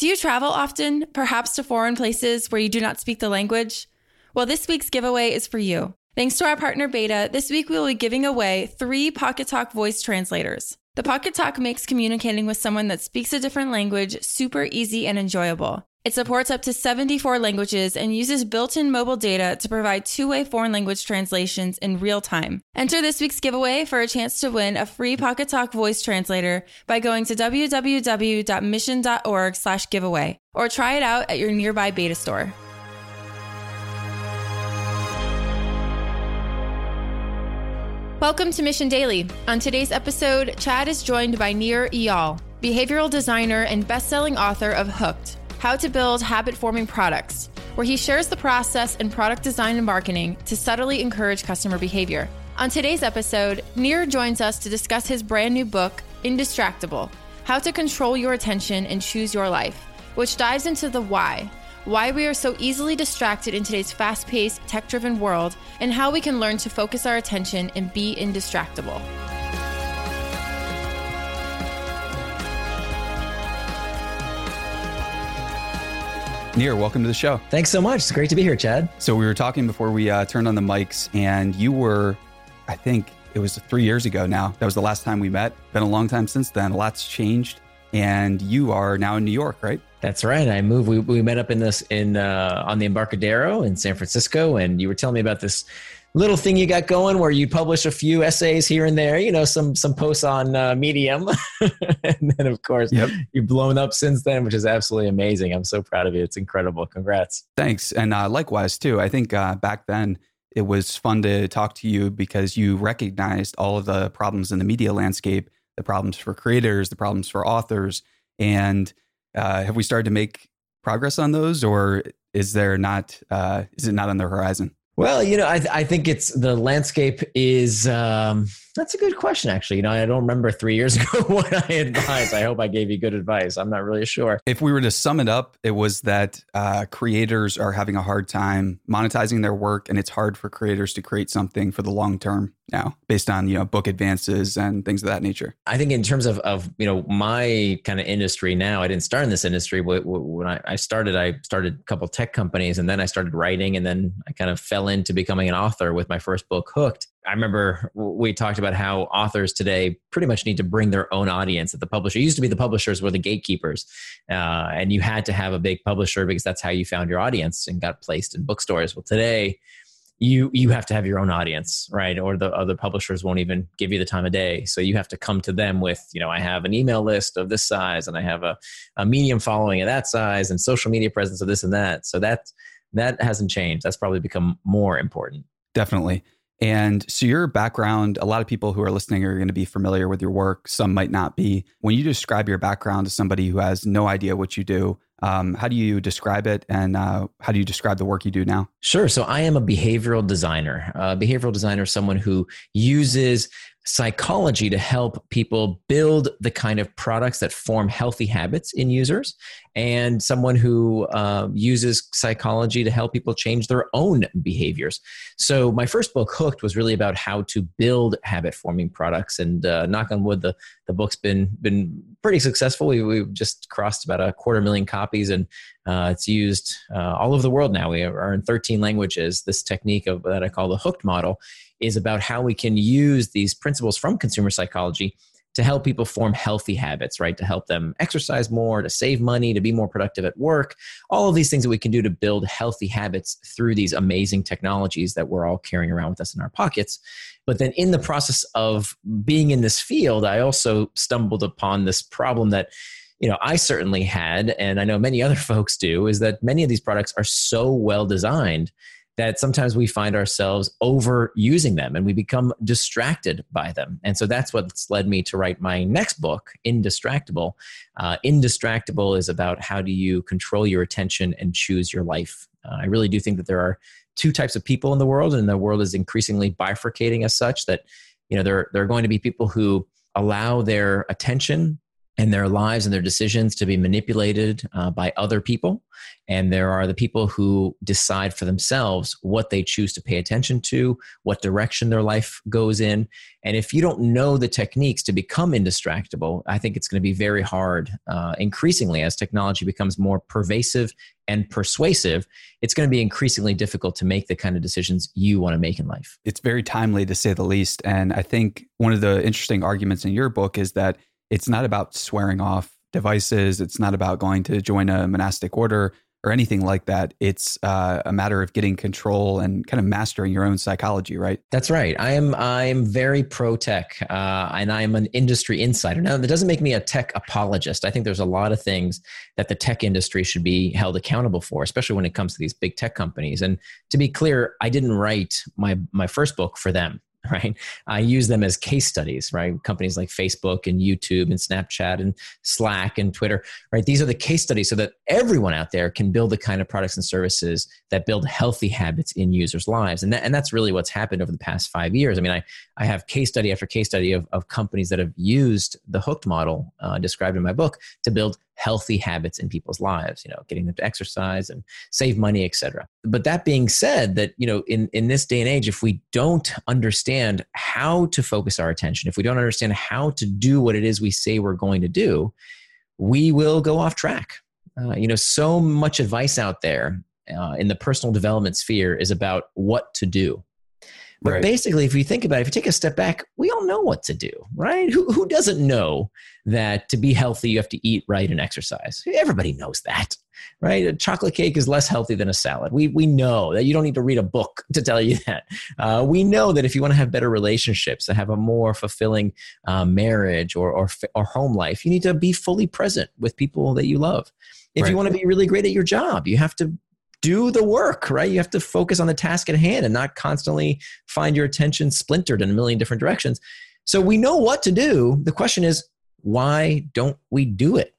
Do you travel often, perhaps to foreign places where you do not speak the language? Well, this week's giveaway is for you. Thanks to our partner Beta, this week we will be giving away 3 Pocket Talk voice translators. The Pocket Talk makes communicating with someone that speaks a different language super easy and enjoyable. It supports up to 74 languages and uses built-in mobile data to provide two-way foreign language translations in real time. Enter this week's giveaway for a chance to win a free Pocket Talk voice translator by going to www.mission.org/giveaway or try it out at your nearby Beta store. Welcome to Mission Daily. On today's episode, Chad is joined by Nir Eyal, behavioral designer and best-selling author of Hooked, How to Build Habit-Forming Products, where he shares the process in product design and marketing to subtly encourage customer behavior. On today's episode, Nir joins us to discuss his brand new book, Indistractable, How to Control Your Attention and Choose Your Life, which dives into the why we are so easily distracted in today's fast-paced, tech-driven world, and how we can learn to focus our attention and be indistractable. Nir, welcome to the show. Thanks so much. It's great to be here, Chad. So we were talking before we turned on the mics, and you were, I think it was 3 years ago now. That was the last time we met. Been a long time since then. A lot's changed. And you are now in New York, right? That's right. I moved. We met up on the Embarcadero in San Francisco, and you were telling me about this little thing you got going where you publish a few essays here and there, you know, some posts on Medium, and then of course You've blown up since then, which is absolutely amazing. I'm so proud of you. It's incredible. Congrats. Thanks, and likewise too. I think back then it was fun to talk to you because you recognized all of the problems in the media landscape, the problems for creators, the problems for authors, and have we started to make progress on those, or is there not? Is it not on the horizon? Well, you know, I think it's the landscape is. That's a good question, actually. You know, I don't remember 3 years ago what I advised. I hope I gave you good advice. I'm not really sure. If we were to sum it up, it was that creators are having a hard time monetizing their work, and it's hard for creators to create something for the long term now, based on, you know, book advances and things of that nature. I think in terms of you know, my kind of industry now, I didn't start in this industry. When I started a couple of tech companies, and then I started writing, and then I kind of fell into becoming an author with my first book, Hooked. I remember we talked about how authors today pretty much need to bring their own audience at the publisher. It used to be the publishers were the gatekeepers, and you had to have a big publisher because that's how you found your audience and got placed in bookstores. Well, today you have to have your own audience, right? Or the other publishers won't even give you the time of day. So you have to come to them with, you know, I have an email list of this size, and I have a Medium following of that size, and social media presence of this and that. So that hasn't changed. That's probably become more important. Definitely. And so your background, a lot of people who are listening are going to be familiar with your work. Some might not be. When you describe your background to somebody who has no idea what you do, how do you describe it, and how do you describe the work you do now? Sure. So I am a behavioral designer. Behavioral designer is someone who uses psychology to help people build the kind of products that form healthy habits in users, and someone who uses psychology to help people change their own behaviors. So my first book, Hooked, was really about how to build habit-forming products, and knock on wood, the book's been pretty successful. We've just crossed about 250,000 copies, and it's used all over the world now. We are in 13 languages. This technique that I call the Hooked Model is about how we can use these principles from consumer psychology to help people form healthy habits, right? To help them exercise more, to save money, to be more productive at work, all of these things that we can do to build healthy habits through these amazing technologies that we're all carrying around with us in our pockets. But then in the process of being in this field, I also stumbled upon this problem that, you know, I certainly had, and I know many other folks do, is that many of these products are so well designed that sometimes we find ourselves overusing them and we become distracted by them. And so that's what's led me to write my next book, Indistractable. Indistractable is about how do you control your attention and choose your life. I really do think that there are two types of people in the world, and the world is increasingly bifurcating as such that, you know, there are going to be people who allow their attention and their lives and their decisions to be manipulated by other people. And there are the people who decide for themselves what they choose to pay attention to, what direction their life goes in. And if you don't know the techniques to become indistractable, I think it's going to be very hard. Increasingly, as technology becomes more pervasive and persuasive, it's going to be increasingly difficult to make the kind of decisions you want to make in life. It's very timely, to say the least. And I think one of the interesting arguments in your book is that it's not about swearing off devices. It's not about going to join a monastic order or anything like that. It's a matter of getting control and kind of mastering your own psychology, right? That's right. I am very pro-tech, and I am an industry insider. Now, that doesn't make me a tech apologist. I think there's a lot of things that the tech industry should be held accountable for, especially when it comes to these big tech companies. And to be clear, I didn't write my first book for them. Right? I use them as case studies, right? Companies like Facebook and YouTube and Snapchat and Slack and Twitter, right? These are the case studies so that everyone out there can build the kind of products and services that build healthy habits in users' lives. And that's really what's happened over the past 5 years. I mean, I have case study after case study of companies that have used the Hooked model described in my book to build healthy habits in people's lives, getting them to exercise and save money, et cetera. But that being said, that, in this day and age, if we don't understand how to focus our attention, if we don't understand how to do what it is we say we're going to do, we will go off track. So much advice out there in the personal development sphere is about what to do. But right. Basically, if you think about it, if you take a step back, we all know what to do, right? Who doesn't know that to be healthy, you have to eat right and exercise? Everybody knows that, right? A chocolate cake is less healthy than a salad. We know that. You don't need to read a book to tell you that. We know that if you want to have better relationships, to have a more fulfilling marriage or home life, you need to be fully present with people that you love. If right. You want to be really great at your job, you have to do the work, right? You have to focus on the task at hand and not constantly find your attention splintered in a million different directions. So we know what to do. The question is, why don't we do it?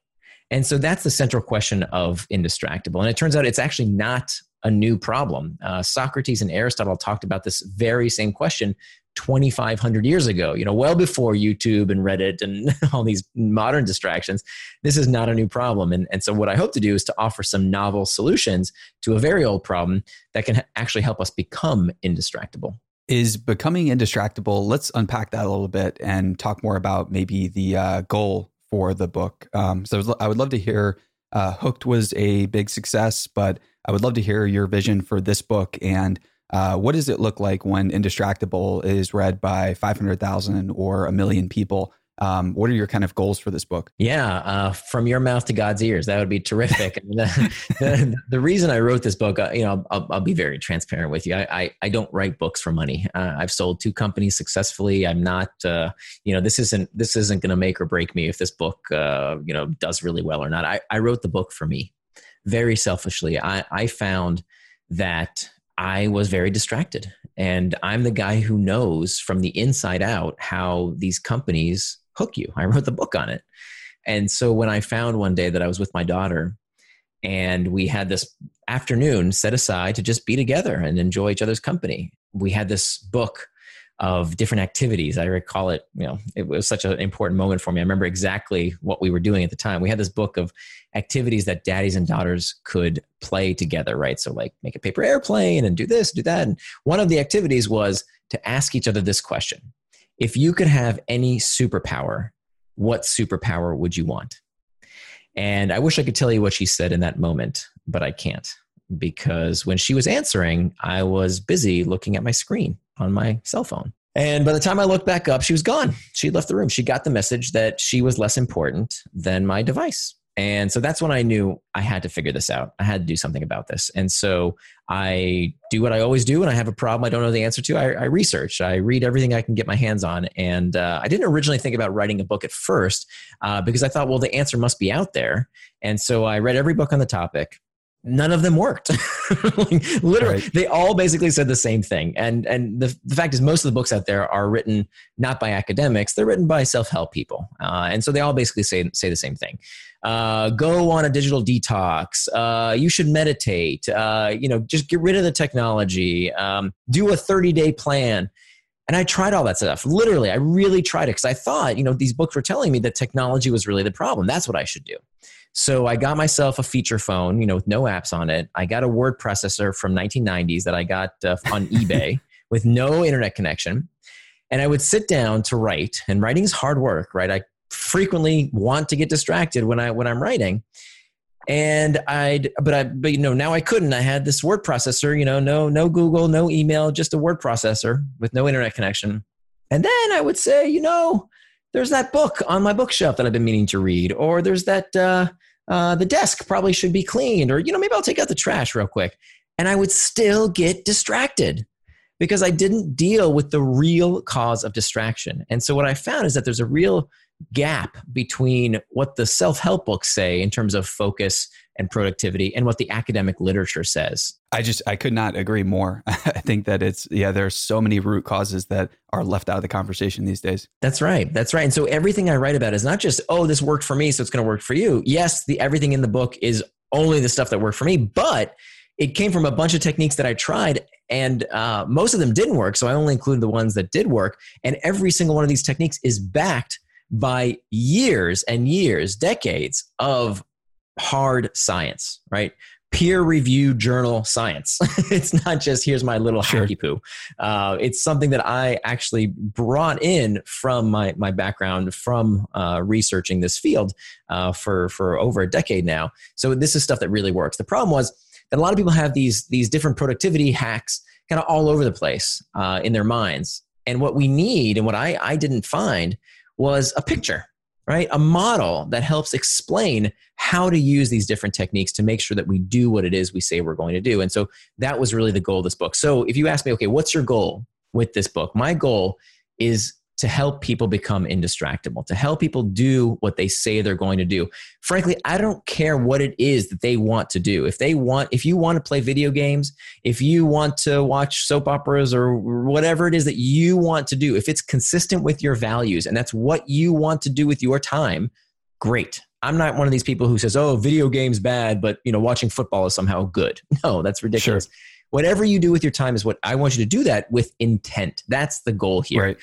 And so that's the central question of Indistractable. And it turns out it's actually not a new problem. Socrates and Aristotle talked about this very same question 2,500 years ago, well before YouTube and Reddit and all these modern distractions. This is not a new problem. And so what I hope to do is to offer some novel solutions to a very old problem that can actually help us become indistractable. Is becoming indistractable, let's unpack that a little bit and talk more about maybe the goal for the book. So I would love to hear, Hooked was a big success, but I would love to hear your vision for this book and what does it look like when Indistractable is read by 500,000 or 1 million people? What are your kind of goals for this book? Yeah, from your mouth to God's ears. That would be terrific. I mean, the reason I wrote this book, I'll be very transparent with you. I don't write books for money. I've sold 2 companies successfully. I'm not, this isn't going to make or break me if this book, does really well or not. I wrote the book for me, very selfishly. I found that I was very distracted, and I'm the guy who knows from the inside out how these companies hook you. I wrote the book on it. And so when I found one day that I was with my daughter and we had this afternoon set aside to just be together and enjoy each other's company, we had this book of different activities. I recall it, it was such an important moment for me. I remember exactly what we were doing at the time. We had this book of activities that daddies and daughters could play together, right? So like make a paper airplane and do this, do that. And one of the activities was to ask each other this question. If you could have any superpower, what superpower would you want? And I wish I could tell you what she said in that moment, but I can't, because when she was answering, I was busy looking at my screen on my cell phone. And by the time I looked back up, she was gone. She left the room. She got the message that she was less important than my device. And so that's when I knew I had to figure this out. I had to do something about this. And so I do what I always do when I have a problem I don't know the answer to. I research. I read everything I can get my hands on. And I didn't originally think about writing a book at first because I thought, well, the answer must be out there. And so I read every book on the topic. None of them worked. Literally, right. They all basically said the same thing. And the fact is, most of the books out there are written not by academics. They're written by self-help people. And so they all basically say the same thing. Go on a digital detox. You should meditate. Just get rid of the technology. Do a 30-day plan. And I tried all that stuff. Literally, I really tried it because I thought, you know, these books were telling me that technology was really the problem. That's what I should do. So I got myself a feature phone, you know, with no apps on it. I got a word processor from 1990s that I got on eBay with no internet connection. And I would sit down to write, and writing is hard work, right? I frequently want to get distracted when I'm writing. And but you know, now I couldn't. I had this word processor, you know, no Google, no email, just a word processor with no internet connection. And then I would say, you know, there's that book on my bookshelf that I've been meaning to read, or there's that, the desk probably should be cleaned, or, you know, maybe I'll take out the trash real quick. And I would still get distracted because I didn't deal with the real cause of distraction. And so what I found is that there's a real gap between what the self-help books say in terms of focus and productivity and what the academic literature says. I could not agree more. I think that there are so many root causes that are left out of the conversation these days. That's right. And so everything I write about is not just, oh, this worked for me, so it's going to work for you. Yes, everything in the book is only the stuff that worked for me, but it came from a bunch of techniques that I tried, and most of them didn't work. So I only included the ones that did work. And every single one of these techniques is backed by years and years, decades of hard science, right? Peer-reviewed journal science. It's not just, here's my little hacky-poo. It's something that I actually brought in from my background from researching this field for over a decade now. So this is stuff that really works. The problem was that a lot of people have these different productivity hacks kind of all over the place in their minds. And what we need, and what I didn't find, was a picture, right? A model that helps explain how to use these different techniques to make sure that we do what it is we say we're going to do. And so that was really the goal of this book. So if you ask me, okay, what's your goal with this book? My goal is to help people become indistractable, to help people do what they say they're going to do. Frankly, I don't care what it is that they want to do. If you want to play video games, if you want to watch soap operas, or whatever it is that you want to do, if it's consistent with your values and that's what you want to do with your time, great. I'm not one of these people who says, oh, video games bad, but you know, watching football is somehow good. No, that's ridiculous. Sure. Whatever you do with your time is what I want you to do that with intent. That's the goal here. Right.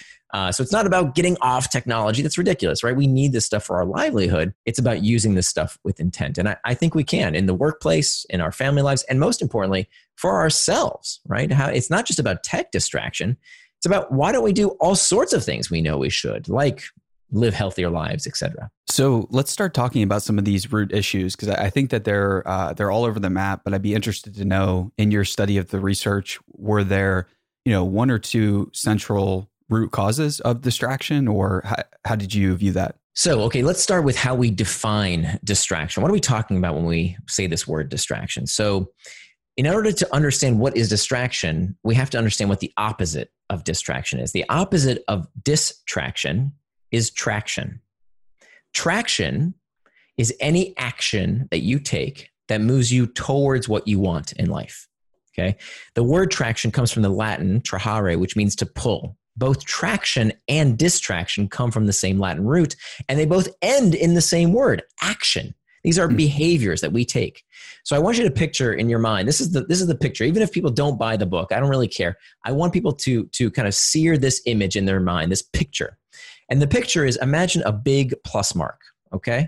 So it's not about getting off technology. That's ridiculous, right? We need this stuff for our livelihood. It's about using this stuff with intent. And I think we can in the workplace, in our family lives, and most importantly, for ourselves, right? It's not just about tech distraction. It's about, why don't we do all sorts of things we know we should, like live healthier lives, et cetera. So let's start talking about some of these root issues, because I think that they're all over the map, but I'd be interested to know, in your study of the research, were there, you know, one or two central root causes of distraction, or how did you view that? So, okay, let's start with how we define distraction. What are we talking about when we say this word distraction? So in order to understand what is distraction, we have to understand what the opposite of distraction is. The opposite of distraction is traction. Traction is any action that you take that moves you towards what you want in life. Okay. The word traction comes from the Latin trahare, which means to pull. Both traction and distraction come from the same Latin root, and they both end in the same word, action. These are behaviors that we take. So I want you to picture in your mind, this is the picture. Even if people don't buy the book, I don't really care. I want people to kind of sear this image in their mind, this picture. And the picture is, imagine a big plus mark, okay?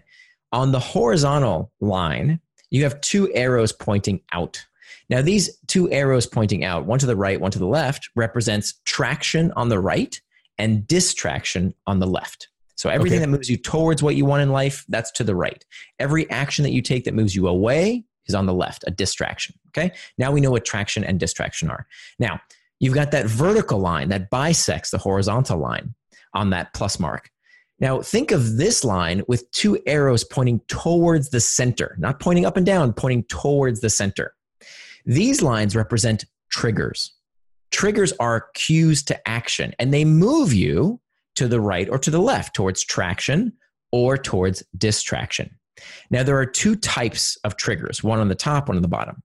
On the horizontal line, you have two arrows pointing out. Now, these two arrows pointing out, one to the right, one to the left, represents traction on the right and distraction on the left. So everything that moves you towards what you want in life, that's to the right. Every action that you take that moves you away is on the left, a distraction, okay? Now we know what traction and distraction are. Now, you've got that vertical line that bisects the horizontal line on that plus mark. Now think of this line with two arrows pointing towards the center, not pointing up and down, pointing towards the center. These lines represent triggers. Triggers are cues to action, and they move you to the right or to the left, towards traction or towards distraction. Now there are two types of triggers, one on the top, one on the bottom.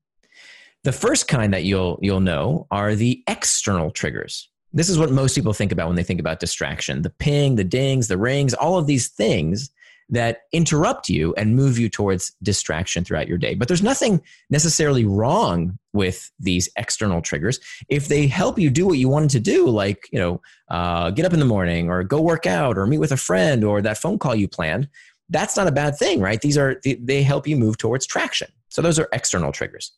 The first kind that you'll know are the external triggers. This is what most people think about when they think about distraction. The ping, the dings, the rings, all of these things that interrupt you and move you towards distraction throughout your day. But there's nothing necessarily wrong with these external triggers if they help you do what you wanted to do, like, you know, get up in the morning or go work out or meet with a friend or that phone call you planned. That's not a bad thing, right? These are, they help you move towards traction. So those are external triggers.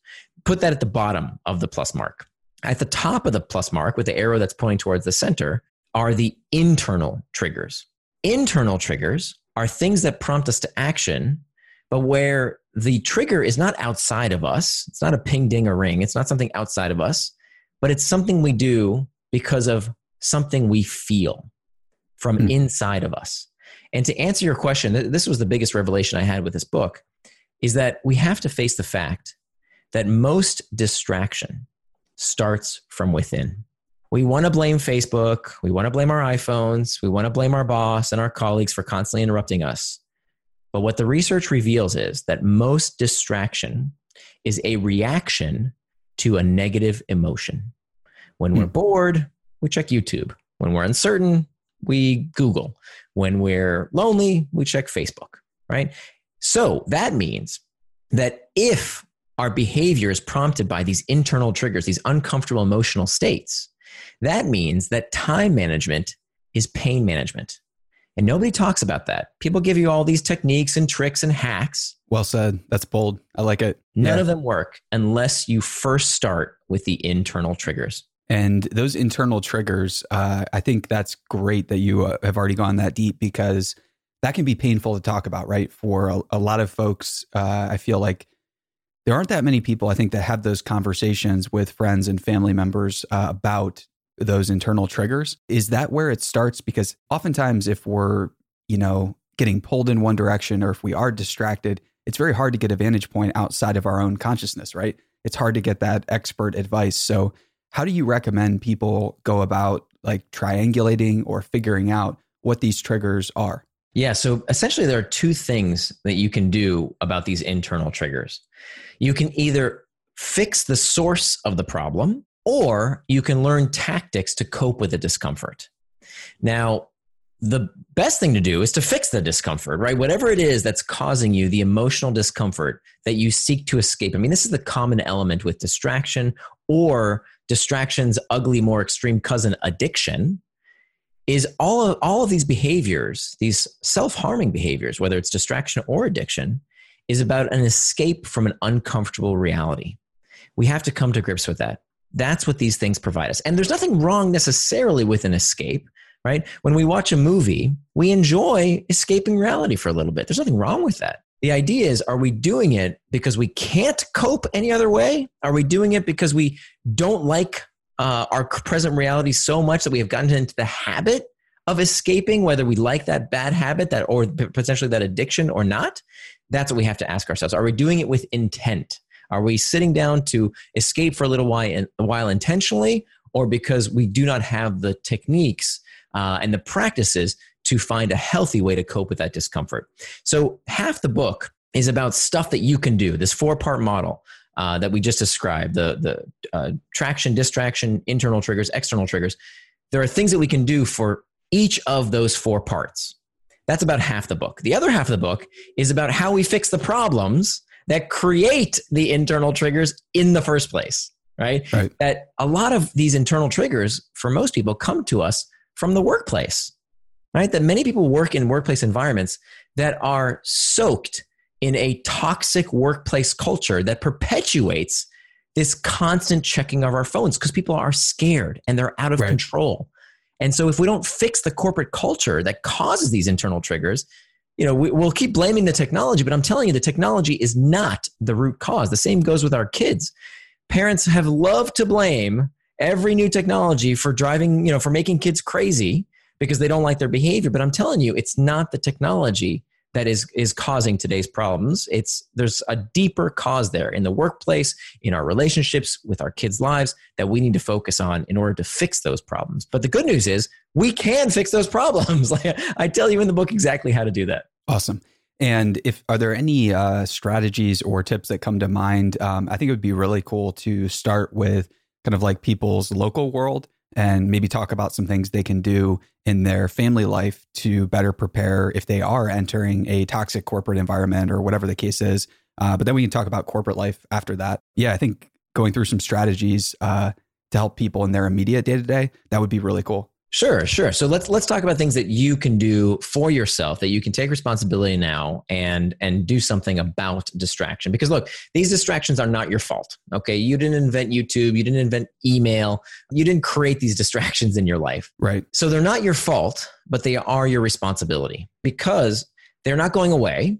Put that at the bottom of the plus mark. At the top of the plus mark, with the arrow that's pointing towards the center, are the internal triggers. Internal triggers are things that prompt us to action, but where the trigger is not outside of us. It's not a ping, ding, a ring. It's not something outside of us, but it's something we do because of something we feel from inside of us. And to answer your question, this was the biggest revelation I had with this book, is that we have to face the fact that most distraction starts from within. We want to blame Facebook. We want to blame our iPhones. We want to blame our boss and our colleagues for constantly interrupting us. But what the research reveals is that most distraction is a reaction to a negative emotion. When we're bored, we check YouTube. When we're uncertain, we Google. When we're lonely, we check Facebook, right? So that means that if our behavior is prompted by these internal triggers, these uncomfortable emotional states, that means that time management is pain management. And nobody talks about that. People give you all these techniques and tricks and hacks. Well said. That's bold. I like it. None of them work unless you first start with the internal triggers. And those internal triggers, I think that's great that you have already gone that deep, because that can be painful to talk about, right? For a lot of folks, I feel like there aren't that many people, I think, that have those conversations with friends and family members about those internal triggers. Is that where it starts? Because oftentimes if we're, you know, getting pulled in one direction, or if we are distracted, it's very hard to get a vantage point outside of our own consciousness, right? It's hard to get that expert advice. So how do you recommend people go about like triangulating or figuring out what these triggers are? Yeah. So essentially there are two things that you can do about these internal triggers. You can either fix the source of the problem, or you can learn tactics to cope with the discomfort. Now, the best thing to do is to fix the discomfort, right? Whatever it is that's causing you the emotional discomfort that you seek to escape. I mean, this is the common element with distraction, or distraction's ugly, more extreme cousin, addiction. Is all of these behaviors, these self-harming behaviors, whether it's distraction or addiction, is about an escape from an uncomfortable reality. We have to come to grips with that. That's what these things provide us. And there's nothing wrong necessarily with an escape, right? When we watch a movie, we enjoy escaping reality for a little bit. There's nothing wrong with that. The idea is, are we doing it because we can't cope any other way? Are we doing it because we don't like our present reality so much that we have gotten into the habit of escaping, whether we like that bad habit, that, or potentially that addiction or not? That's what we have to ask ourselves. Are we doing it with intent? Are we sitting down to escape for a little while intentionally, or because we do not have the techniques and the practices to find a healthy way to cope with that discomfort? So half the book is about stuff that you can do, this 4-part model that we just described, the traction, distraction, internal triggers, external triggers. There are things that we can do for each of those 4 parts. That's about half the book. The other half of the book is about how we fix the problems that create the internal triggers in the first place, right? That a lot of these internal triggers for most people come to us from the workplace, right? That many people work in workplace environments that are soaked in a toxic workplace culture that perpetuates this constant checking of our phones, because people are scared and they're out of control. And so if we don't fix the corporate culture that causes these internal triggers, you know, we'll keep blaming the technology, but I'm telling you, the technology is not the root cause. The same goes with our kids. Parents have loved to blame every new technology for driving, you know, for making kids crazy because they don't like their behavior. But I'm telling you, it's not the technology that is causing today's problems. There's a deeper cause there in the workplace, in our relationships, with our kids' lives, that we need to focus on in order to fix those problems. But the good news is we can fix those problems. Like I tell you in the book exactly how to do that. Awesome. And are there any strategies or tips that come to mind? I think it would be really cool to start with kind of like people's local world. and maybe talk about some things they can do in their family life to better prepare if they are entering a toxic corporate environment or whatever the case is. But then we can talk about corporate life after that. Yeah, I think going through some strategies to help people in their immediate day-to-day, that would be really cool. Sure. So let's talk about things that you can do for yourself, that you can take responsibility now and do something about distraction. Because look, these distractions are not your fault. Okay. You didn't invent YouTube. You didn't invent email. You didn't create these distractions in your life. Right. So they're not your fault, but they are your responsibility because they're not going away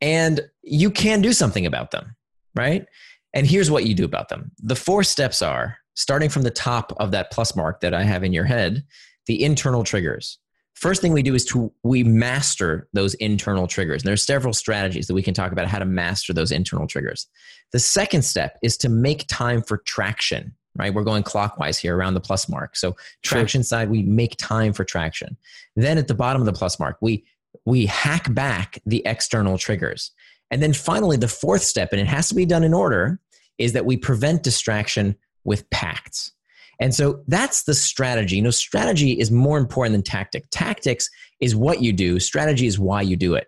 and you can do something about them. Right. And here's what you do about them. The 4 steps are, starting from the top of that plus mark that I have in your head, the internal triggers. First thing we do is we master those internal triggers. And there's several strategies that we can talk about how to master those internal triggers. The second step is to make time for traction, right? We're going clockwise here around the plus mark. So traction side, we make time for traction. Then at the bottom of the plus mark, we hack back the external triggers. And then finally, the 4th step, and it has to be done in order, is that we prevent distraction with pacts. And so that's the strategy. You know, strategy is more important than tactic. Tactics is what you do. Strategy is why you do it.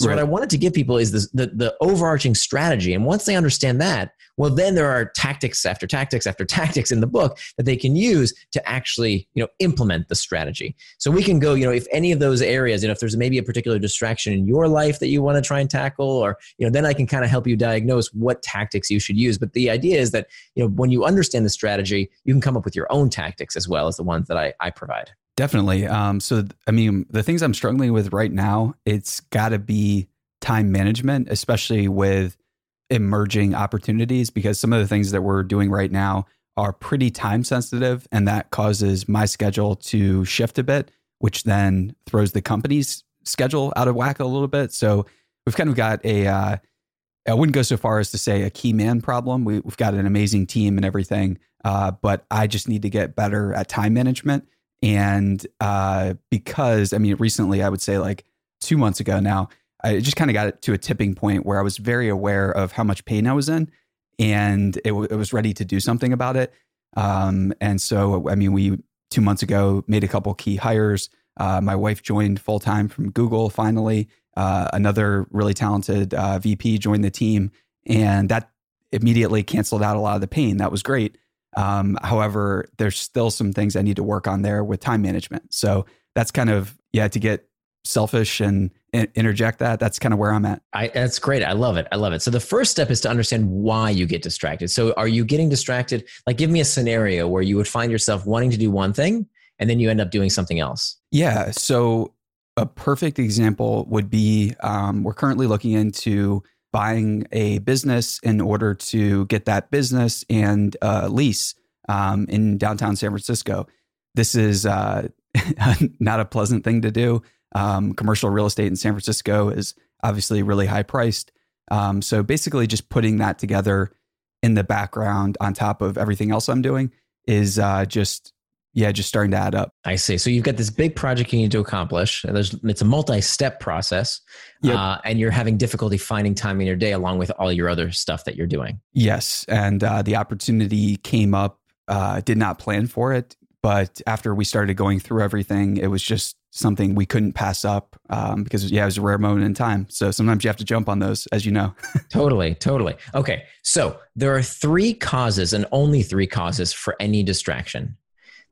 So what I wanted to give people is this, the overarching strategy. And once they understand that, well, then there are tactics after tactics after tactics in the book that they can use to actually, you know, implement the strategy. So we can go, you know, if any of those areas, you know, if there's maybe a particular distraction in your life that you want to try and tackle, or, you know, then I can kind of help you diagnose what tactics you should use. But the idea is that, you know, when you understand the strategy, you can come up with your own tactics as well as the ones that I provide. Definitely. The things I'm struggling with right now, it's got to be time management, especially with emerging opportunities, because some of the things that we're doing right now are pretty time sensitive, and that causes my schedule to shift a bit, which then throws the company's schedule out of whack a little bit. So we've kind of got I wouldn't go so far as to say a key man problem. We've got an amazing team and everything, but I just need to get better at time management. And because, I mean, recently, I would say like 2 months ago now, I just kind of got to a tipping point where I was very aware of how much pain I was in, and it was ready to do something about it. And so, I mean, we 2 months ago made a couple key hires. My wife joined full time from Google finally. Another really talented VP joined the team, and that immediately canceled out a lot of the pain. That was great. However, there's still some things I need to work on there with time management. So that's kind of, to get selfish and interject that's kind of where I'm at. That's great. I love it. So the first step is to understand why you get distracted. So are you getting distracted? Like, give me a scenario where you would find yourself wanting to do one thing and then you end up doing something else. Yeah. So a perfect example would be, we're currently looking into buying a business in order to get that business and lease in downtown San Francisco. This is not a pleasant thing to do. Commercial real estate in San Francisco is obviously really high priced. So basically just putting that together in the background on top of everything else I'm doing is just starting to add up. I see. So you've got this big project you need to accomplish. And it's a multi-step process. Yep. And you're having difficulty finding time in your day along with all your other stuff that you're doing. Yes. And the opportunity came up, did not plan for it. But after we started going through everything, it was just something we couldn't pass up because it was a rare moment in time. So sometimes you have to jump on those, as you know. Totally. Okay. So there are 3 causes and only 3 causes for any distraction.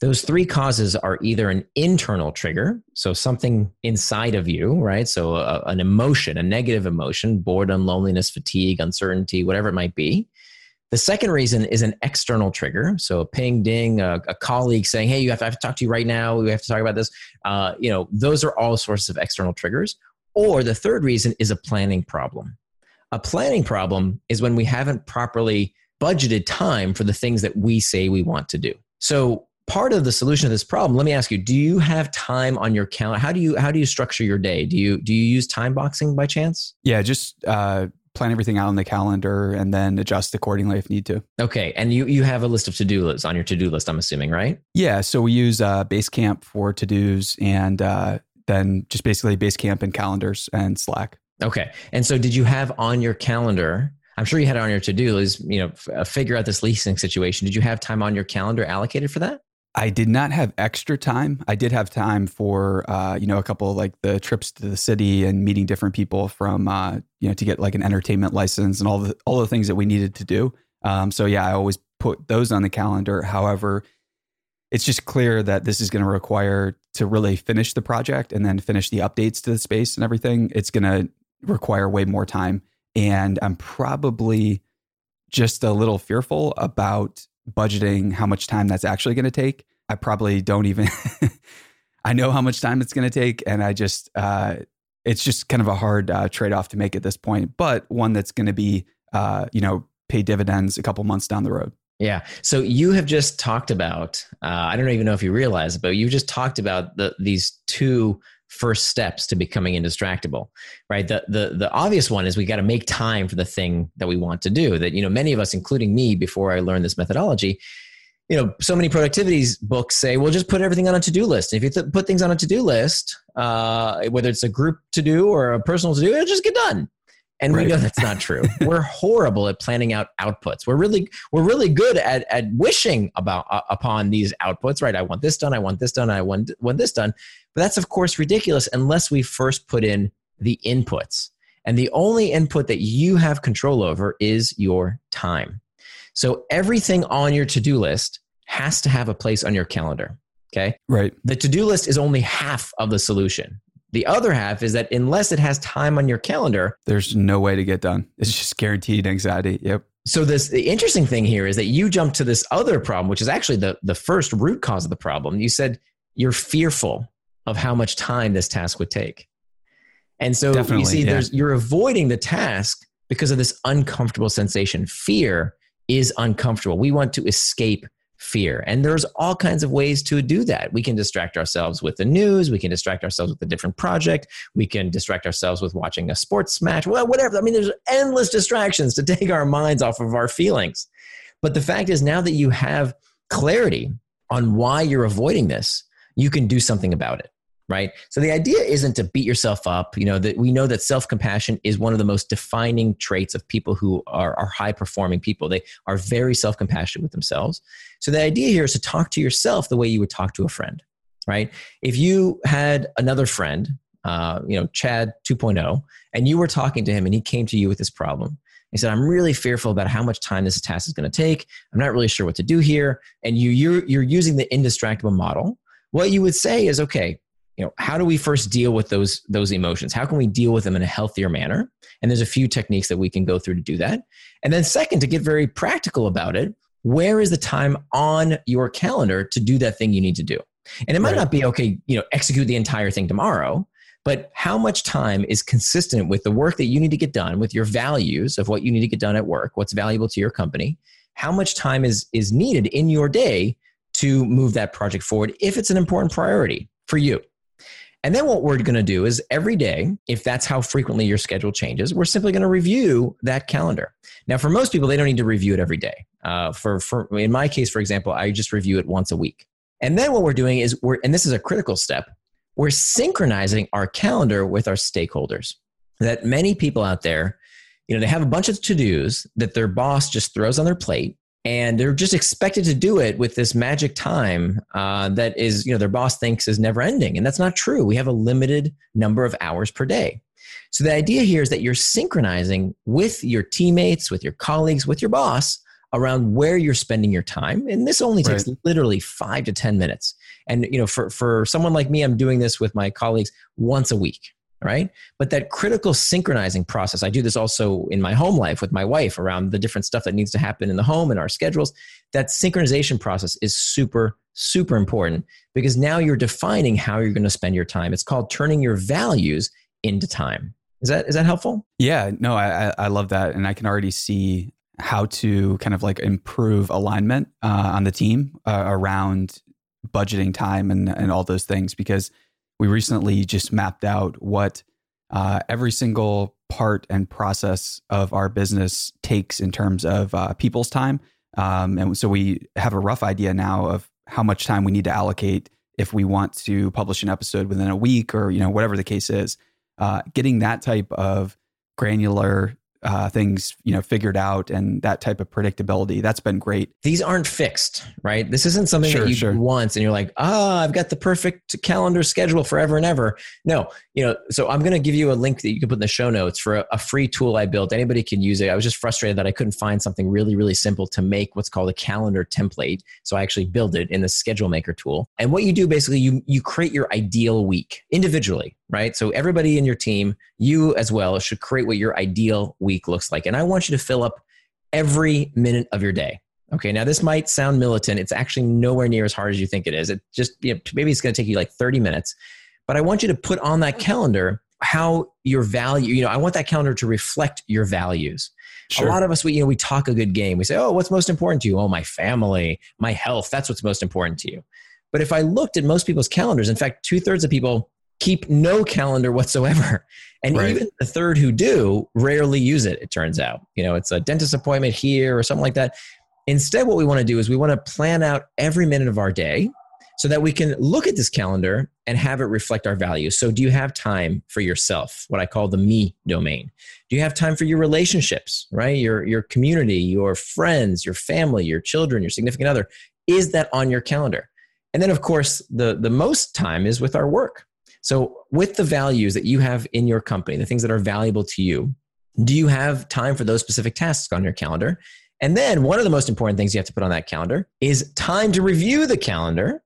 Those 3 causes are either an internal trigger, so something inside of you, right? So an emotion, a negative emotion, boredom, loneliness, fatigue, uncertainty, whatever it might be. The second reason is an external trigger. So a ping, ding, a colleague saying, hey, I have to talk to you right now. We have to talk about this. Those are all sources of external triggers. Or the third reason is a planning problem. A planning problem is when we haven't properly budgeted time for the things that we say we want to do. So part of the solution to this problem, let me ask you, do you have time on your calendar? How do you structure your day? Do you use time boxing by chance? Yeah, just plan everything out on the calendar and then adjust accordingly if need to. Okay. And you have a list of to-do lists on your to-do list, I'm assuming, right? Yeah. So we use Basecamp for to-dos and then just basically Basecamp and calendars and Slack. Okay. And so did you have on your calendar, I'm sure you had it on your to-do list, figure out this leasing situation. Did you have time on your calendar allocated for that? I did not have extra time. I did have time for, a couple of like the trips to the city and meeting different people from, to get like an entertainment license and all the things that we needed to do. I always put those on the calendar. However, it's just clear that this is going to require to really finish the project and then finish the updates to the space and everything. It's going to require way more time. And I'm probably just a little fearful about budgeting how much time that's actually going to take. I probably don't even, I know how much time it's going to take. And I just, it's just kind of a hard trade-off to make at this point, but one that's going to be, pay dividends a couple months down the road. Yeah. So you have just talked about, I don't even know if you realize it, but you just talked about these two first steps to becoming indistractable, right? The obvious one is we got to make time for the thing that we want to do that, many of us, including me, before I learned this methodology, so many productivity books say, well, just put everything on a to-do list. If you put things on a to-do list, whether it's a group to-do or a personal to-do, it'll just get done. And right. We know that's not true. We're horrible at planning out outputs. We're really good at wishing upon these outputs, right? I want this done. I want this done. I want this done. But that's of course ridiculous unless we first put in the inputs. And the only input that you have control over is your time. So everything on your to-do list has to have a place on your calendar. Okay. Right. The to-do list is only half of the solution. The other half is that unless it has time on your calendar, there's no way to get done. It's just guaranteed anxiety. Yep. So the interesting thing here is that you jumped to this other problem, which is actually the first root cause of the problem. You said you're fearful of how much time this task would take. And so definitely, you see, yeah, you're avoiding the task because of this uncomfortable sensation. Fear is uncomfortable. We want to escape fear. And there's all kinds of ways to do that. We can distract ourselves with the news. We can distract ourselves with a different project. We can distract ourselves with watching a sports match. Well, whatever. I mean, there's endless distractions to take our minds off of our feelings. But the fact is, now that you have clarity on why you're avoiding this, you can do something about it, right? So the idea isn't to beat yourself up. That we know that self-compassion is one of the most defining traits of people who are high-performing people. They are very self-compassionate with themselves. So the idea here is to talk to yourself the way you would talk to a friend, right? If you had another friend, Chad 2.0, and you were talking to him and he came to you with this problem. He said, I'm really fearful about how much time this task is going to take. I'm not really sure what to do here. And you're using the indistractable model. What you would say is, okay, how do we first deal with those emotions? How can we deal with them in a healthier manner? And there's a few techniques that we can go through to do that. And then second, to get very practical about it, where is the time on your calendar to do that thing you need to do? And it might not be, okay, execute the entire thing tomorrow, but how much time is consistent with the work that you need to get done, with your values of what you need to get done at work, what's valuable to your company, how much time is needed in your day to move that project forward if it's an important priority for you. And then what we're going to do is every day, if that's how frequently your schedule changes, we're simply going to review that calendar. Now, for most people, they don't need to review it every day. For in my case, for example, I just review it once a week. And then what we're doing is and this is a critical step, we're synchronizing our calendar with our stakeholders. That many people out there, they have a bunch of to-dos that their boss just throws on their plate. And they're just expected to do it with this magic time that is, their boss thinks is never ending. And that's not true. We have a limited number of hours per day. So the idea here is that you're synchronizing with your teammates, with your colleagues, with your boss around where you're spending your time. And this only takes literally 5 to 10 minutes. And, for someone like me, I'm doing this with my colleagues once a week. Right. But that critical synchronizing process, I do this also in my home life with my wife around the different stuff that needs to happen in the home and our schedules. That synchronization process is super, super important because now you're defining how you're going to spend your time. It's called turning your values into time. Is that helpful? Yeah, no, I love that. And I can already see how to kind of like improve alignment on the team around budgeting time and all those things, because we recently just mapped out what every single part and process of our business takes in terms of people's time. And so we have a rough idea now of how much time we need to allocate if we want to publish an episode within a week or, whatever the case is. Getting that type of granular things, figured out and that type of predictability. That's been great. These aren't fixed, right? This isn't something that you do once and you're like, I've got the perfect calendar schedule forever and ever. No, so I'm going to give you a link that you can put in the show notes for a free tool I built. Anybody can use it. I was just frustrated that I couldn't find something really, really simple to make what's called a calendar template. So I actually built it in the Schedule Maker tool. And what you do basically, you create your ideal week individually, right? So everybody in your team, you as well, should create what your ideal week looks like. And I want you to fill up every minute of your day. Okay. Now this might sound militant. It's actually nowhere near as hard as you think it is. It just, maybe it's going to take you like 30 minutes, but I want you to put on that calendar how your value, I want that calendar to reflect your values. Sure. A lot of us, we talk a good game. We say, oh, what's most important to you? Oh, my family, my health. That's what's most important to you. But if I looked at most people's calendars, in fact, 2/3 of people keep no calendar whatsoever. And even the third who do rarely use it, it turns out. It's a dentist appointment here or something like that. Instead, what we want to do is we want to plan out every minute of our day so that we can look at this calendar and have it reflect our values. So do you have time for yourself? What I call the me domain. Do you have time for your relationships, right? Your community, your friends, your family, your children, your significant other. Is that on your calendar? And then of course, the most time is with our work. So with the values that you have in your company, the things that are valuable to you, do you have time for those specific tasks on your calendar? And then one of the most important things you have to put on that calendar is time to review the calendar.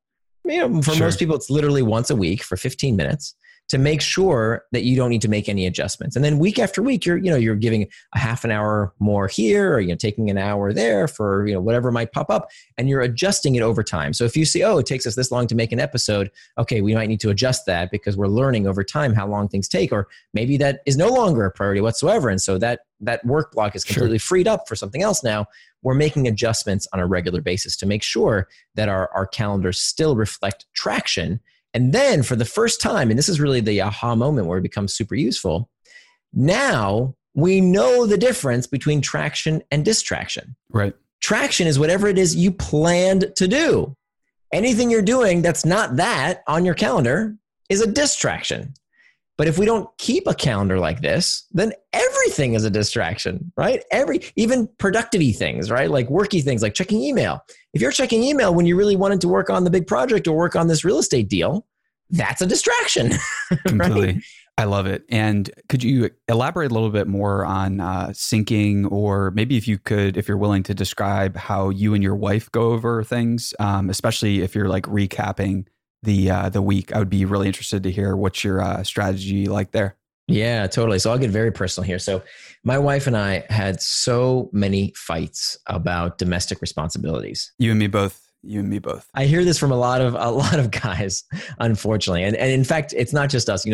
For most people, it's literally once a week for 15 minutes to make sure that you don't need to make any adjustments. And then week after week, you're giving a half an hour more here, or taking an hour there for whatever might pop up, and you're adjusting it over time. So if you see, oh, it takes us this long to make an episode, okay, we might need to adjust that because we're learning over time how long things take, or maybe that is no longer a priority whatsoever. And so that work block is completely freed up for something else now. We're making adjustments on a regular basis to make sure that our calendars still reflect traction. And then for the first time, and this is really the aha moment where it becomes super useful, now we know the difference between traction and distraction. Right. Traction is whatever it is you planned to do. Anything you're doing that's not that on your calendar is a distraction. But if we don't keep a calendar like this, then everything is a distraction, right? Even productivity things, right? Like worky things, like checking email. If you're checking email when you really wanted to work on the big project or work on this real estate deal, that's a distraction. Completely. Right? I love it. And could you elaborate a little bit more on syncing, or maybe if you're willing to describe how you and your wife go over things, especially if you're like recapping the week. I would be really interested to hear what's your strategy like there. Yeah, totally. So I'll get very personal here. So my wife and I had so many fights about domestic responsibilities. You and me both. I hear this from a lot of guys, unfortunately. And in fact, it's not just us.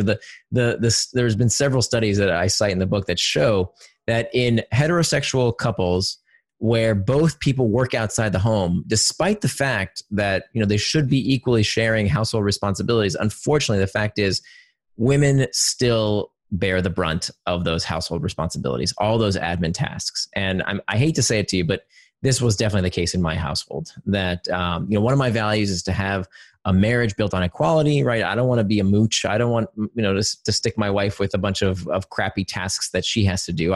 There's been several studies that I cite in the book that show that in heterosexual couples where both people work outside the home, despite the fact that they should be equally sharing household responsibilities, unfortunately, the fact is women still bear the brunt of those household responsibilities, all those admin tasks. And I hate to say it to you, but this was definitely the case in my household. That one of my values is to have a marriage built on equality, right? I don't want to be a mooch. I don't want to stick my wife with a bunch of crappy tasks that she has to do.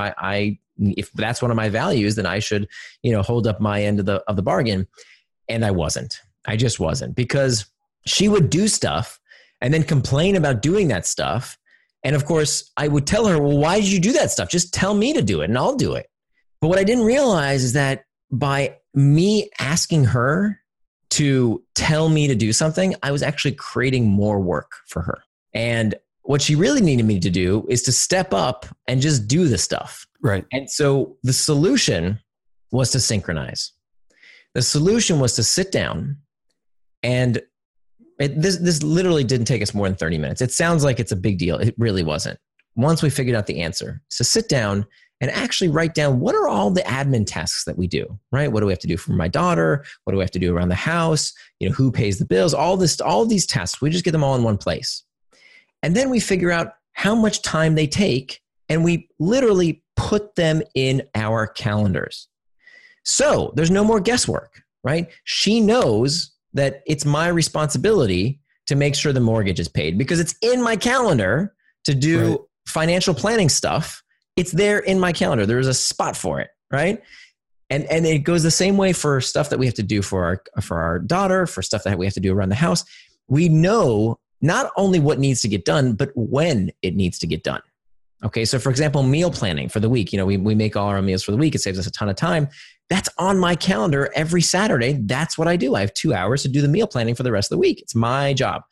If that's one of my values, then I should, hold up my end of the bargain. And I wasn't. I just wasn't, because she would do stuff and then complain about doing that stuff. And of course, I would tell her, well, why did you do that stuff? Just tell me to do it and I'll do it. But what I didn't realize is that by me asking her to tell me to do something, I was actually creating more work for her. And what she really needed me to do is to step up and just do the stuff. Right. And so the solution was to synchronize. The solution was to sit down, and this literally didn't take us more than 30 minutes. It sounds like it's a big deal. It really wasn't. Once we figured out the answer. So sit down and actually write down, what are all the admin tasks that we do, right? What do we have to do for my daughter? What do we have to do around the house? Who pays the bills? All these tasks, we just get them all in one place. And then we figure out how much time they take, and we literally put them in our calendars. So there's no more guesswork, right? She knows that it's my responsibility to make sure the mortgage is paid because it's in my calendar to do financial planning stuff It's there in my calendar. There is a spot for it, right? And it goes the same way for stuff that we have to do for our daughter, for stuff that we have to do around the house. We know not only what needs to get done, but when it needs to get done. Okay, so for example, meal planning for the week. You know, we make all our meals for the week. It saves us a ton of time. That's on my calendar every Saturday. That's what I do. I have 2 hours to do the meal planning for the rest of the week. It's my job.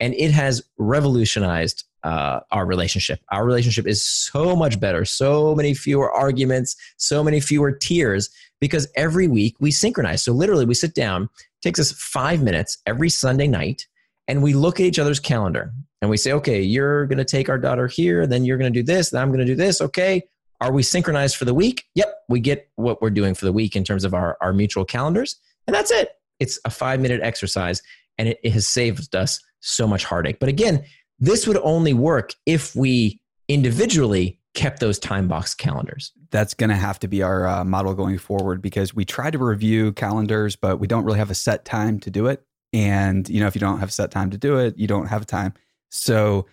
And it has revolutionized our relationship. Our relationship is so much better. So many fewer arguments, so many fewer tears, because every week we synchronize. So literally we sit down, it takes us 5 minutes every Sunday night, and we look at each other's calendar and we say, okay, you're going to take our daughter here, then you're going to do this, then I'm going to do this. Okay. Are we synchronized for the week? Yep. We get what we're doing for the week in terms of our mutual calendars. And that's it. It's a 5-minute exercise, and it has saved us so much heartache. But again, this would only work if we individually kept those time box calendars. That's going to have to be our model going forward, because we try to review calendars, but we don't really have a set time to do it. And you know, if you don't have a set time to do it, you don't have time. So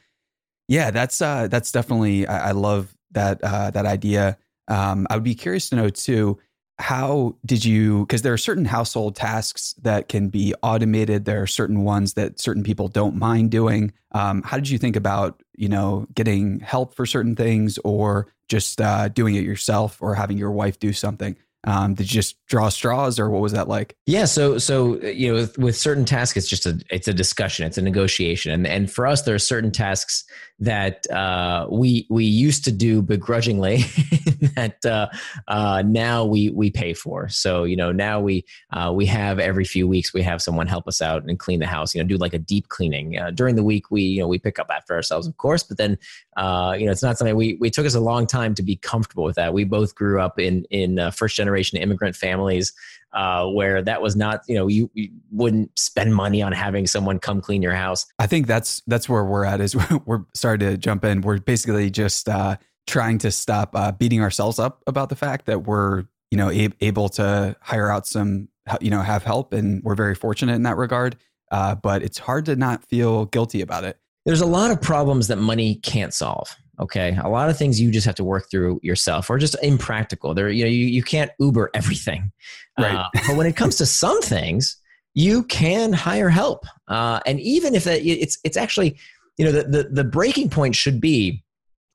yeah, that's definitely, I love that idea. I would be curious to know too, how did you, because there are certain household tasks that can be automated. There are certain ones that certain people don't mind doing. How did you think about, you know, getting help for certain things, or just doing it yourself, or having your wife do something? Did you just draw straws, or what was that like? Yeah. So, you know, with certain tasks, it's just it's a discussion, it's a negotiation. And for us, there are certain tasks that, we used to do begrudgingly that, now we pay for. So, you know, now we have every few weeks, we have someone help us out and clean the house, you know, do like a deep cleaning during the week. We pick up after ourselves, of course, but then, you know, it's not something we took us a long time to be comfortable with that. We both grew up in first-generation immigrant families where that was not, you know, you wouldn't spend money on having someone come clean your house. I think that's where we're at, is we're sorry to jump in. We're basically just trying to stop beating ourselves up about the fact that we're, you know, able to hire out some, you know, have help. And we're very fortunate in that regard. But it's hard to not feel guilty about it. There's a lot of problems that money can't solve. Okay. A lot of things you just have to work through yourself, or just impractical. There, you know, you can't Uber everything. Right. But when it comes to some things, you can hire help. And even if that, it's actually, you know, the breaking point should be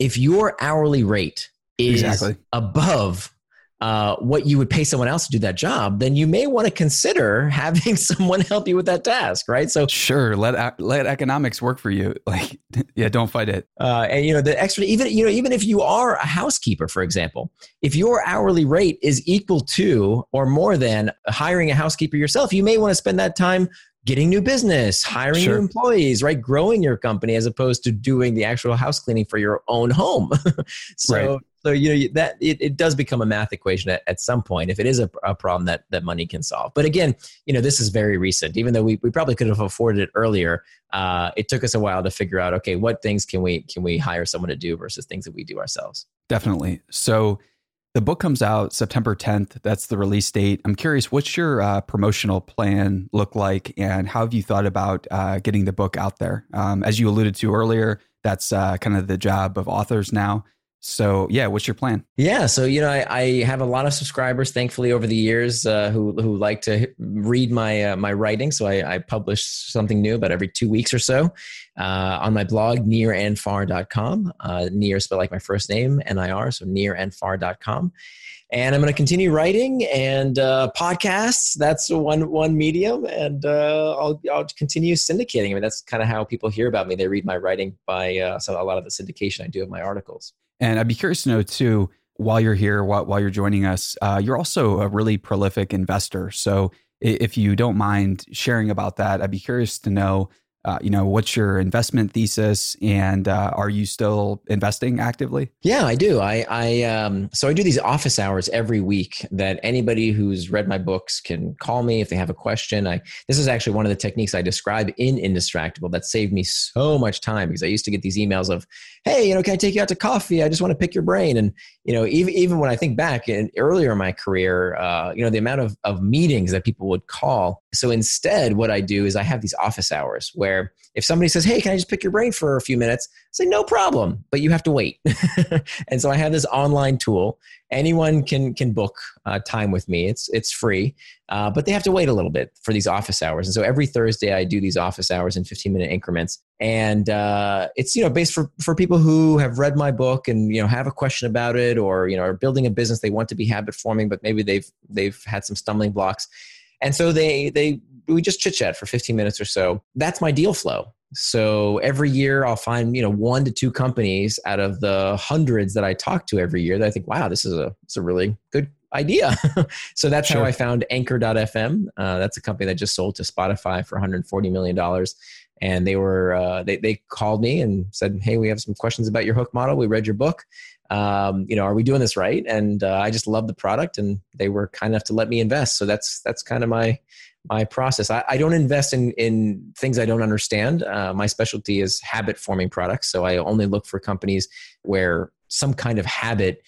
if your hourly rate is above what you would pay someone else to do that job, then you may want to consider having someone help you with that task, right? So sure, let economics work for you. Like, yeah, don't fight it. And you know, the extra, even if you are a housekeeper, for example, if your hourly rate is equal to or more than hiring a housekeeper yourself, you may want to spend that time getting new business, hiring new employees, right? Growing your company, as opposed to doing the actual house cleaning for your own home. So. Right. So, you know, that it does become a math equation at some point, if it is a problem that money can solve. But again, you know, this is very recent. Even though we probably could have afforded it earlier, it took us a while to figure out, okay, what things can we hire someone to do versus things that we do ourselves? Definitely. So the book comes out September 10th. That's the release date. I'm curious, what's your promotional plan look like, and how have you thought about getting the book out there? As you alluded to earlier, that's kind of the job of authors now. So yeah, what's your plan? Yeah. So, you know, I have a lot of subscribers, thankfully, over the years, who like to read my writing. So I publish something new about every 2 weeks or so, on my blog, nearandfar.com, near spelled like my first name, NIR. So nearandfar.com. And I'm going to continue writing and podcasts. That's one medium, and I'll continue syndicating. I mean, that's kind of how people hear about me. They read my writing by so a lot of the syndication I do of my articles. And I'd be curious to know too, while you're here, while you're joining us, you're also a really prolific investor. So if you don't mind sharing about that, I'd be curious to know, you know, what's your investment thesis, and are you still investing actively? Yeah, I do. So I do these office hours every week that anybody who's read my books can call me if they have a question. This is actually one of the techniques I describe in Indistractable that saved me so much time, because I used to get these emails of, hey, you know, can I take you out to coffee? I just want to pick your brain. And, you know, even when I think back in earlier in my career, you know, the amount of meetings that people would call. So instead, what I do is I have these office hours where where if somebody says, hey, can I just pick your brain for a few minutes? I say, no problem, but you have to wait. And so I have this online tool. Anyone can book time with me. It's free, but they have to wait a little bit for these office hours. And so every Thursday I do these office hours in 15-minute increments. And it's, you know, based for people who have read my book and, you know, have a question about it, or, you know, are building a business, they want to be habit forming, but maybe they've had some stumbling blocks. And so we just chit chat for 15 minutes or so. That's my deal flow. So every year I'll find, you know, 1 to 2 companies out of the hundreds that I talk to every year that I think, wow, this is it's a really good idea. So that's how I found Anchor.fm. That's a company that just sold to Spotify for $140 million. And they were, they called me and said, hey, we have some questions about your Hooked model. We read your book. You know, are we doing this right? And I just love the product, and they were kind enough to let me invest. So that's kind of my process. I don't invest in things I don't understand. My specialty is habit forming products. So I only look for companies where some kind of habit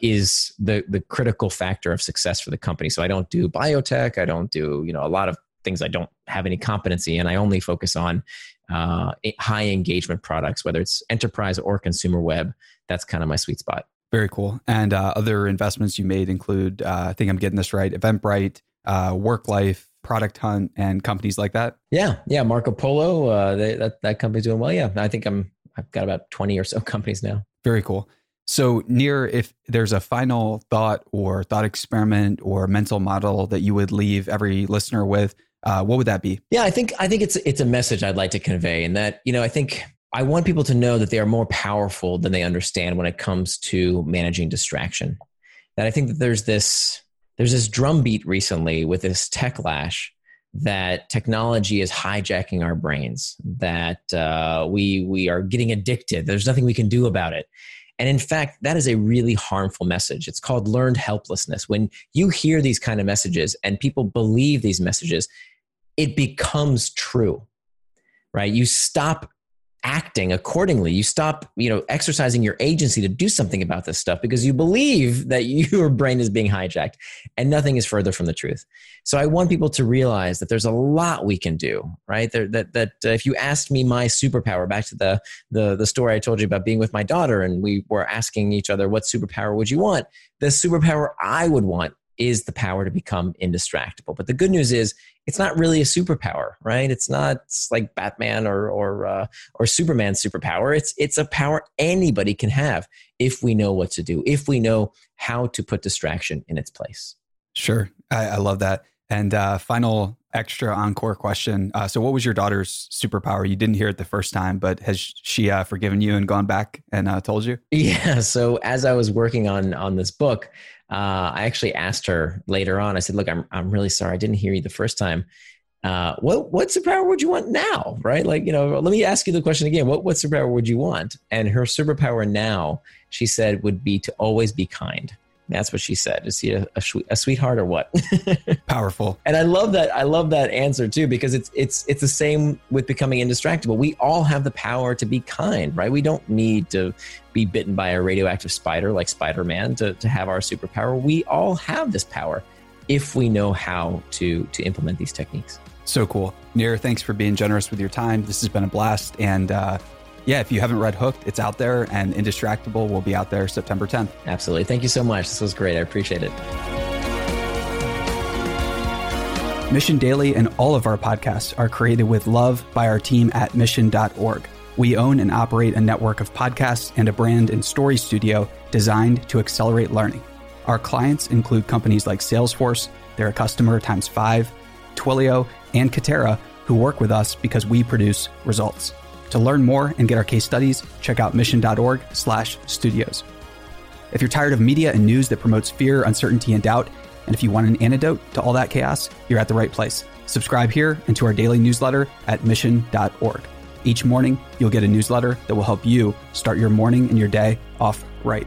is the critical factor of success for the company. So I don't do biotech. I don't do, you know, a lot of things I don't have any competency in. I only focus on high engagement products, whether it's enterprise or consumer web. That's kind of my sweet spot. Very cool. And other investments you made include, I think I'm getting this right, Eventbrite, Worklife, Product Hunt, and companies like that. Yeah. Marco Polo, that company's doing well. Yeah, I think I've got about 20 or so companies now. Very cool. So Nir, if there's a final thought or thought experiment or mental model that you would leave every listener with, what would that be? Yeah, I think it's a message I'd like to convey, and that, you know, I think I want people to know that they are more powerful than they understand when it comes to managing distraction. And I think that there's this drumbeat recently with this techlash that technology is hijacking our brains, that we are getting addicted. There's nothing we can do about it. And in fact, that is a really harmful message. It's called learned helplessness. When you hear these kind of messages and people believe these messages, it becomes true, right? You stop acting accordingly. You stop, you know, exercising your agency to do something about this stuff because you believe that your brain is being hijacked, and nothing is further from the truth. So I want people to realize that there's a lot we can do, right? That if you asked me my superpower, back to the story I told you about being with my daughter, and we were asking each other, what superpower would you want? The superpower I would want is the power to become indistractable. But the good news is it's not really a superpower, right? It's not like Batman or Superman's superpower. It's a power anybody can have if we know what to do, if we know how to put distraction in its place. Sure. I love that. And final extra encore question. So what was your daughter's superpower? You didn't hear it the first time, but has she forgiven you and gone back and told you? Yeah. So as I was working on this book, I actually asked her later on, I said, look, I'm really sorry. I didn't hear you the first time. What superpower would you want now? Right? Like, you know, let me ask you the question again. What superpower would you want? And her superpower now, she said, would be to always be kind. That's what she said. Is he a sweetheart or what? Powerful. And I love that. I love that answer too, because it's the same with becoming indistractable. We all have the power to be kind, right? We don't need to be bitten by a radioactive spider like Spider-Man to have our superpower. We all have this power if we know how to implement these techniques. So cool. Nir, thanks for being generous with your time. This has been a blast. And yeah, if you haven't read Hooked, it's out there, and Indistractable will be out there September 10th. Absolutely. Thank you so much. This was great. I appreciate it. Mission Daily and all of our podcasts are created with love by our team at Mission.org. We own and operate a network of podcasts and a brand and story studio designed to accelerate learning. Our clients include companies like Salesforce, they're a customer x5, Twilio, and Katera, who work with us because we produce results. To learn more and get our case studies, check out mission.org/studios. If you're tired of media and news that promotes fear, uncertainty, and doubt, and if you want an antidote to all that chaos, you're at the right place. Subscribe here and to our daily newsletter at mission.org. Each morning, you'll get a newsletter that will help you start your morning and your day off right.